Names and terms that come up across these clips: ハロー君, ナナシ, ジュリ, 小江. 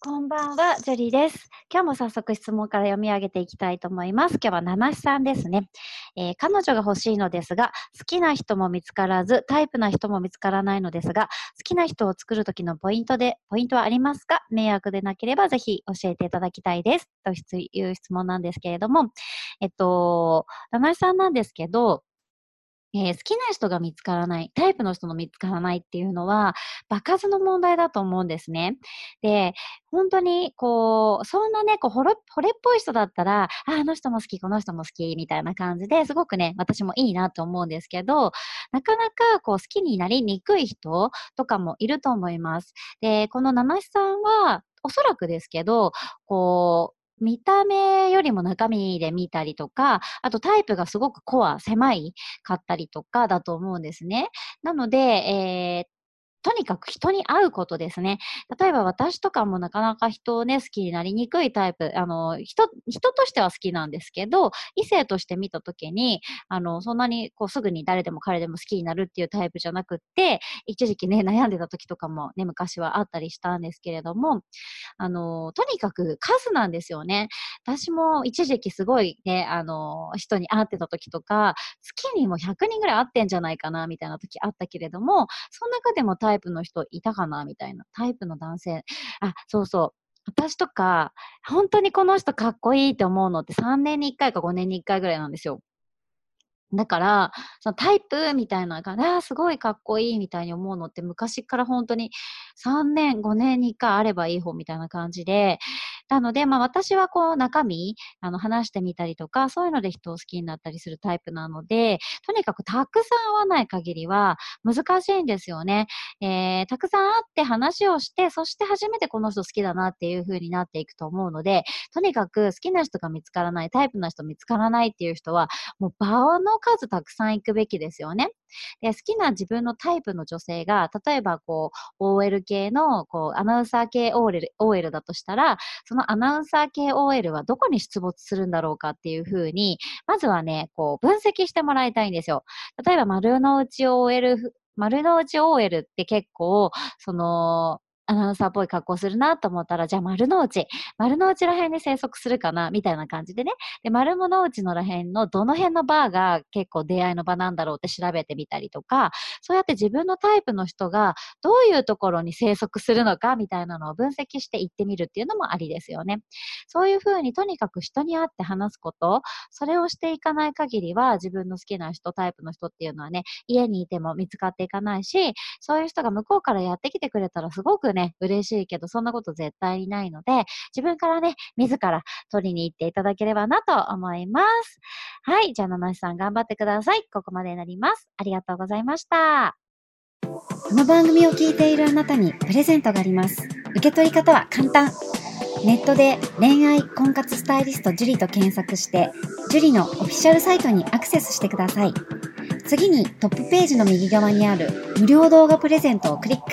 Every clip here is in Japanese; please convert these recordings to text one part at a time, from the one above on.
こんばんは、ジュリーです。今日も早速質問から読み上げていきたいと思います。今日はナナシさんですね。彼女が欲しいのですが、好きな人も見つからず、タイプな人も見つからないのですが、好きな人を作るときのポイントはありますか？迷惑でなければぜひ教えていただきたいです。という質問なんですけれども、ナナシさんなんですけど、好きな人が見つからない、タイプの人も見つからないっていうのは、場数の問題だと思うんですね。で、本当に、そんなね、惚れっぽい人だったら、あの人も好き、この人も好き、みたいな感じですごくね、私もいいなと思うんですけど、なかなか、好きになりにくい人とかもいると思います。で、このナナシさんは、おそらくですけど、見た目よりも中身で見たりとか、あとタイプがすごく狭いかったりとかだと思うんですね。なので、とにかく人に会うことですね。例えば私とかもなかなか人をね、好きになりにくいタイプ、人としては好きなんですけど、異性として見たときに、そんなにすぐに誰でも彼でも好きになるっていうタイプじゃなくって、一時期ね、悩んでた時とかもね、昔はあったりしたんですけれども、とにかく数なんですよね。私も一時期すごいね、人に会ってた時とか、月にも100人ぐらい会ってんじゃないかな、みたいな時あったけれども、その中でもタイプの人いたかなみたいな、タイプの男性、そうそう、私とか本当にこの人かっこいいって思うのって3年に1回か5年に1回ぐらいなんですよ。だからそのタイプみたいなのがすごいかっこいいみたいに思うのって、昔から本当に3年5年に1回あればいい方みたいな感じで、なので、私は中身、話してみたりとか、そういうので人を好きになったりするタイプなので、とにかくたくさん会わない限りは難しいんですよね。たくさん会って話をして、そして初めてこの人好きだなっていう風になっていくと思うので、とにかく好きな人が見つからない、タイプな人見つからないっていう人は、もう場の数たくさん行くべきですよね。で、好きな自分のタイプの女性が、例えばOL 系のアナウンサー系 OL だとしたら、そのアナウンサー系 OL はどこに出没するんだろうかっていう風に、まずはね、分析してもらいたいんですよ。例えば丸の内 OL って結構アナウンサーっぽい格好するなと思ったら、じゃあ丸の内ら辺に生息するかなみたいな感じでね。で、丸の内のら辺のどの辺のバーが結構出会いの場なんだろうって調べてみたりとか、そうやって自分のタイプの人がどういうところに生息するのかみたいなのを分析して行ってみるっていうのもありですよね。そういうふうにとにかく人に会って話すこと、それをしていかない限りは、自分の好きな人、タイプの人っていうのはね、家にいても見つかっていかないし、そういう人が向こうからやってきてくれたらすごく嬉しいけど、そんなこと絶対にないので、自分からね、自ら取りに行っていただければなと思います。はい、じゃあナナシさん頑張ってください。ここまでになります。ありがとうございました。この番組を聞いているあなたにプレゼントがあります。受け取り方は簡単。ネットで恋愛婚活スタイリストジュリと検索して、ジュリのオフィシャルサイトにアクセスしてください。次にトップページの右側にある無料動画プレゼントをクリック。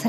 そ